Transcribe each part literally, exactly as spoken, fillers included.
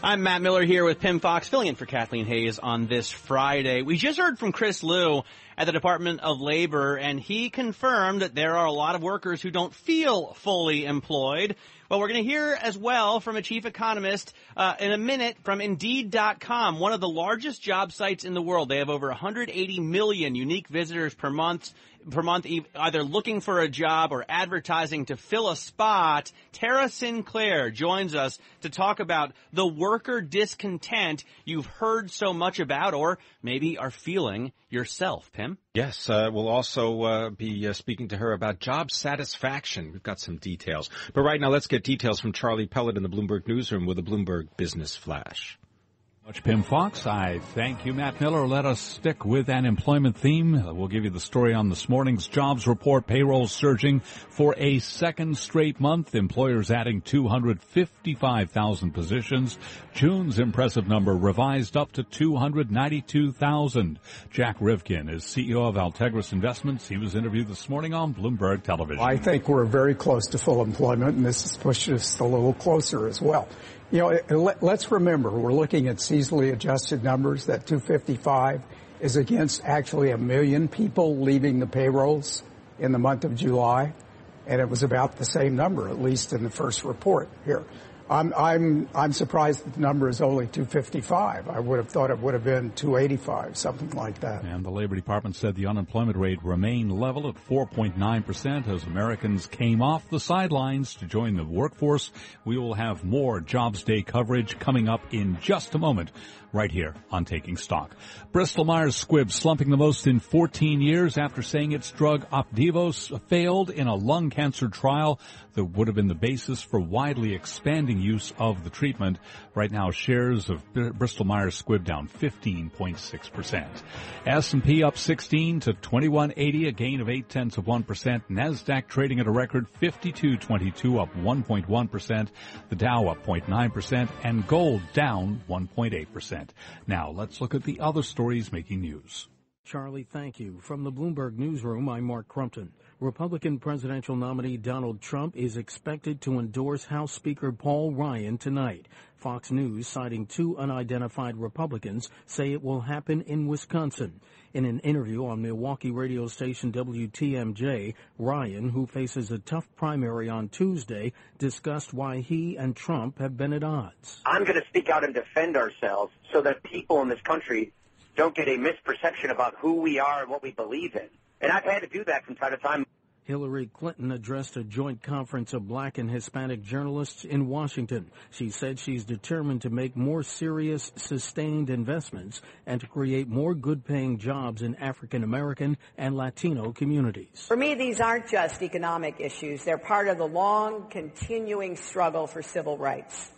I'm Matt Miller here with Pimm Fox, filling in for Kathleen Hayes on this Friday. We just heard from Chris Liu at the Department of Labor, and he confirmed that there are a lot of workers who don't feel fully employed. Well, we're going to hear as well from a chief economist uh, in a minute from Indeed dot com, one of the largest job sites in the world. They have over one hundred eighty million unique visitors per month, per month, either looking for a job or advertising to fill a spot. Tara Sinclair joins us to talk about the worker discontent you've heard so much about, or maybe are feeling yourself, Pimm. Yes, uh, we'll also uh, be uh, speaking to her about job satisfaction. We've got some details. But right now, let's get details from Charlie Pellet in the Bloomberg Newsroom with a Bloomberg Business Flash. Much, Pimm Fox. I thank you, Matt Miller. Let us stick with an employment theme. We'll give you the story on this morning's jobs report. Payroll surging for a second straight month. Employers adding two hundred fifty-five thousand positions. June's impressive number revised up to two hundred ninety-two thousand. Jack Rivkin is C E O of Altegris Investments. He was interviewed this morning on Bloomberg Television. I think we're very close to full employment, and this is pushing us a little closer as well. You know, let's remember, we're looking at seasonally adjusted numbers. That two hundred fifty-five is against actually a million people leaving the payrolls in the month of July, and it was about the same number, at least in the first report here. I'm I'm I'm surprised that the number is only two hundred fifty-five. I would have thought it would have been two hundred eighty-five, something like that. And the Labor Department said the unemployment rate remained level at four point nine percent as Americans came off the sidelines to join the workforce. We will have more Jobs Day coverage coming up in just a moment, right here on Taking Stock. Bristol-Myers Squibb slumping the most in fourteen years after saying its drug Opdivo failed in a lung cancer trial that would have been the basis for widely expanding use of the treatment. Right now, shares of Bristol-Myers Squibb down fifteen point six percent. S and P up sixteen to twenty-one eighty, a gain of eight tenths of one percent. NASDAQ trading at a record fifty-two twenty-two, up one point one percent. The Dow up zero point nine percent, and gold down one point eight percent. Now, let's look at the other stories making news. Charlie, thank you. From the Bloomberg Newsroom, I'm Mark Crumpton. Republican presidential nominee Donald Trump is expected to endorse House Speaker Paul Ryan tonight. Fox News, citing two unidentified Republicans, say it will happen in Wisconsin. In an interview on Milwaukee radio station W T M J, Ryan, who faces a tough primary on Tuesday, discussed why he and Trump have been at odds. I'm going to speak out and defend ourselves so that people in this country don't get a misperception about who we are and what we believe in. And I've had to do that from time to time. Hillary Clinton addressed a joint conference of black and Hispanic journalists in Washington. She said she's determined to make more serious, sustained investments and to create more good-paying jobs in African American and Latino communities. For me, these aren't just economic issues. They're part of the long, continuing struggle for civil rights.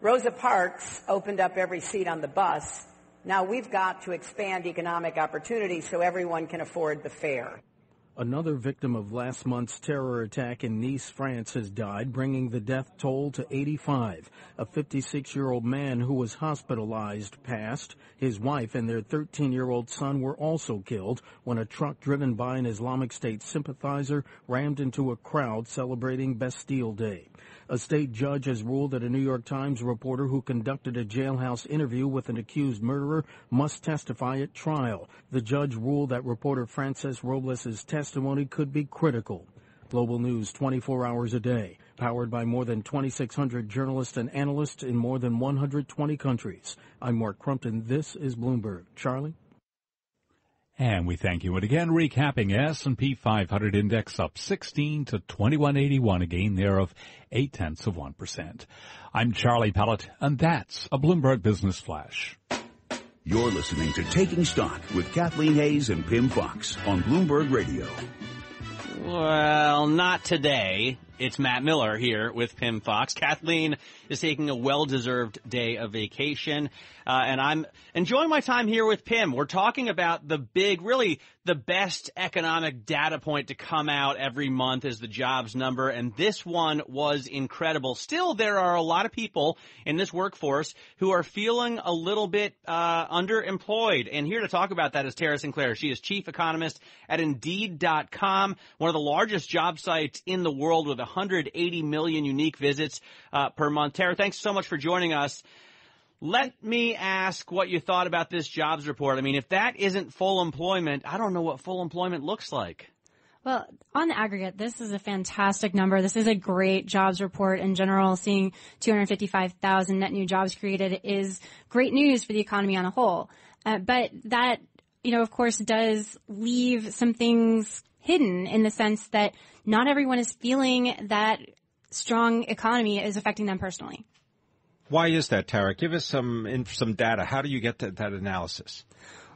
Rosa Parks opened up every seat on the bus. Now we've got to expand economic opportunities so everyone can afford the fare. Another victim of last month's terror attack in Nice, France, has died, bringing the death toll to eighty-five. A fifty-six-year-old man who was hospitalized passed. His wife and their thirteen-year-old son were also killed when a truck driven by an Islamic State sympathizer rammed into a crowd celebrating Bastille Day. A state judge has ruled that a New York Times reporter who conducted a jailhouse interview with an accused murderer must testify at trial. The judge ruled that reporter Frances Robles' testimony could be critical. Global News twenty-four hours a day, powered by more than twenty-six hundred journalists and analysts in more than one hundred twenty countries. I'm Mark Crumpton. This is Bloomberg. Charlie? And we thank you. And again, recapping, S and P five hundred index up sixteen to twenty-one eighty-one, a gain there of eight-tenths of one percent. I'm Charlie Pellett, and that's a Bloomberg Business Flash. You're listening to Taking Stock with Kathleen Hayes and Pimm Fox on Bloomberg Radio. Well, not today. It's Matt Miller here with Pimm Fox. Kathleen is taking a well-deserved day of vacation, uh, and I'm enjoying my time here with Pimm. We're talking about the big, really the best economic data point to come out every month is the jobs number, and this one was incredible. Still, there are a lot of people in this workforce who are feeling a little bit uh underemployed, and here to talk about that is Tara Sinclair. She is chief economist at Indeed dot com, one of the largest job sites in the world with one hundred eighty million unique visits uh, per month. Tara, thanks so much for joining us. Let me ask what you thought about this jobs report. I mean, if that isn't full employment, I don't know what full employment looks like. Well, on the aggregate, this is a fantastic number. This is a great jobs report in general. Seeing two hundred fifty-five thousand net new jobs created is great news for the economy on a whole. Uh, but that, you know, of course, does leave some things hidden in the sense that not everyone is feeling that strong economy is affecting them personally. Why is that, Tara? Give us some some data. How do you get to that analysis?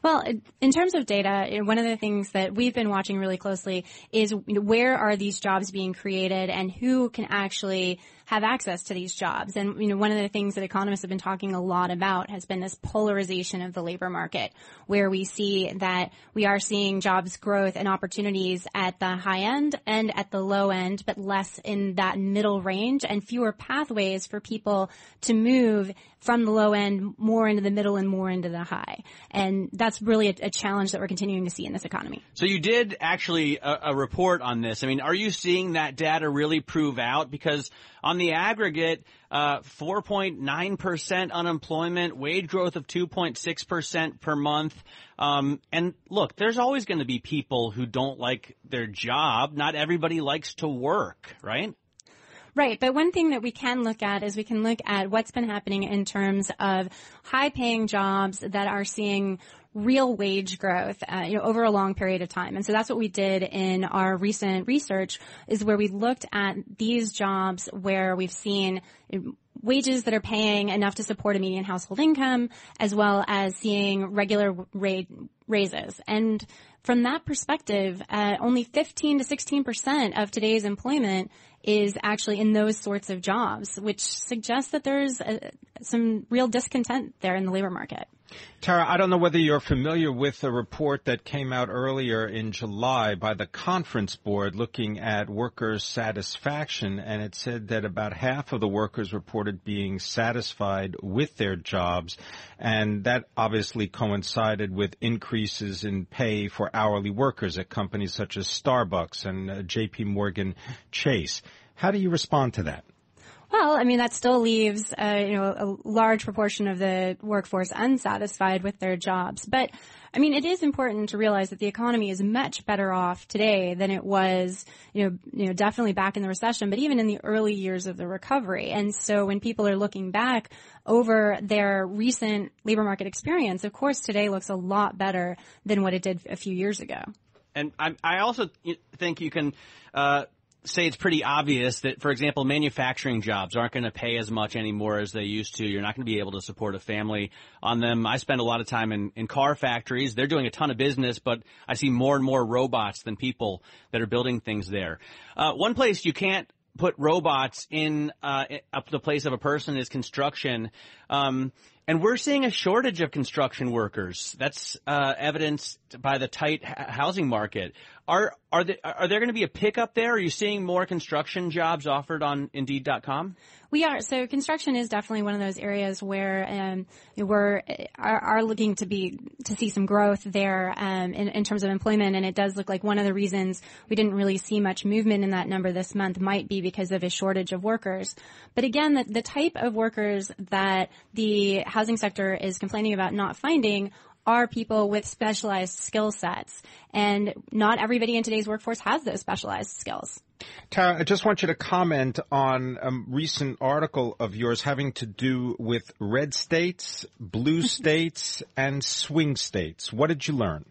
Well, in terms of data, one of the things that we've been watching really closely is where are these jobs being created and who can actually have access to these jobs. And, you know, one of the things that economists have been talking a lot about has been this polarization of the labor market, where we see that we are seeing jobs growth and opportunities at the high end and at the low end, but less in that middle range and fewer pathways for people to move from the low end more into the middle and more into the high. And that's really a, a challenge that we're continuing to see in this economy. So you did actually a, a report on this. I mean, are you seeing that data really prove out? Because on the aggregate, uh, four point nine percent unemployment, wage growth of two point six percent per month. Um, and look, there's always going to be people who don't like their job. Not everybody likes to work, right? Right. But one thing that we can look at is we can look at what's been happening in terms of high-paying jobs that are seeing real wage growth, uh, you know, over a long period of time. And so that's what we did in our recent research, is where we looked at these jobs where we've seen wages that are paying enough to support a median household income, as well as seeing regular rate raises. And from that perspective, uh, only fifteen to sixteen percent of today's employment is actually in those sorts of jobs, which suggests that there's a, some real discontent there in the labor market. Tara, I don't know whether you're familiar with a report that came out earlier in July by the Conference Board looking at workers' satisfaction, and it said that about half of the workers reported being satisfied with their jobs, and that obviously coincided with increases in pay for hourly workers at companies such as Starbucks and uh, JPMorgan Chase. How do you respond to that? Well, I mean, that still leaves, uh, you know, a large proportion of the workforce unsatisfied with their jobs. But, I mean, it is important to realize that the economy is much better off today than it was, you know, you know, definitely back in the recession, but even in the early years of the recovery. And so when people are looking back over their recent labor market experience, of course, today looks a lot better than what it did a few years ago. And I, I also think you can uh say it's pretty obvious that, for example, manufacturing jobs aren't going to pay as much anymore as they used to. You're not going to be able to support a family on them. I spend a lot of time in, in car factories. They're doing a ton of business, but I see more and more robots than people that are building things there. Uh, one place you can't put robots in uh, up the place of a person is construction. Um, And we're seeing a shortage of construction workers. That's uh, evidenced by the tight h- housing market. Are are, the, are there going to be a pickup there? Are you seeing more construction jobs offered on Indeed dot com? We are. So construction is definitely one of those areas where um, we're are, are looking to be to see some growth there um, in, in terms of employment. And it does look like one of the reasons we didn't really see much movement in that number this month might be because of a shortage of workers. But again, the, the type of workers that the housing sector is complaining about not finding are people with specialized skill sets. And not everybody in today's workforce has those specialized skills. Tara, I just want you to comment on a recent article of yours having to do with red states, blue states, and swing states. What did you learn?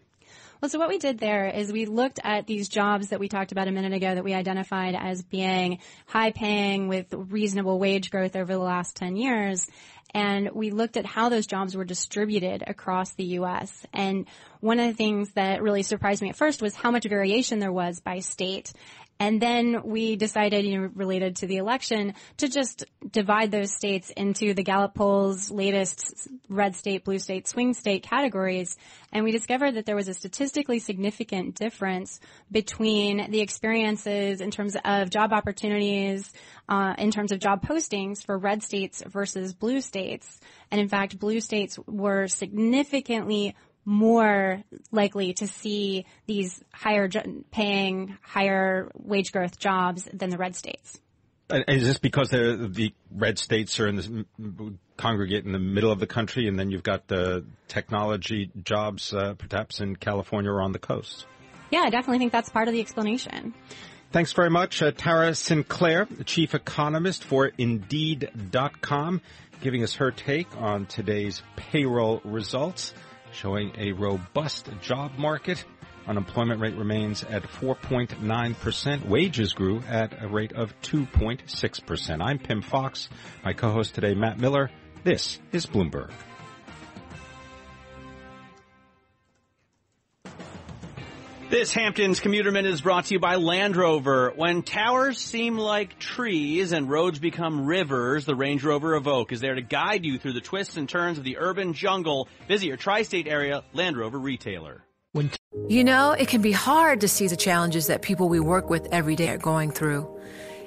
Well, so what we did there is we looked at these jobs that we talked about a minute ago that we identified as being high-paying with reasonable wage growth over the last ten years. And we looked at how those jobs were distributed across the U S. And one of the things that really surprised me at first was how much variation there was by state. And then we decided, you know, related to the election, to just divide those states into the Gallup polls' latest red state, blue state, swing state categories. And we discovered that there was a statistically significant difference between the experiences in terms of job opportunities, uh, in terms of job postings for red states versus blue states. And in fact, blue states were significantly more likely to see these higher paying, higher wage growth jobs than the red states. Is this because the red states are in the congregate in the middle of the country, and then you've got the technology jobs uh, perhaps in California or on the coast? Yeah, I definitely think that's part of the explanation. Thanks very much. Uh, Tara Sinclair, chief economist for Indeed dot com, giving us her take on today's payroll results, showing a robust job market. Unemployment rate remains at four point nine percent. Wages grew at a rate of two point six percent. I'm Pimm Fox. My co-host today, Matt Miller. This is Bloomberg. This Hamptons Commuter Minute is brought to you by Land Rover. When towers seem like trees and roads become rivers, the Range Rover Evoque is there to guide you through the twists and turns of the urban jungle. Visit your tri-state area Land Rover retailer. You know, it can be hard to see the challenges that people we work with every day are going through.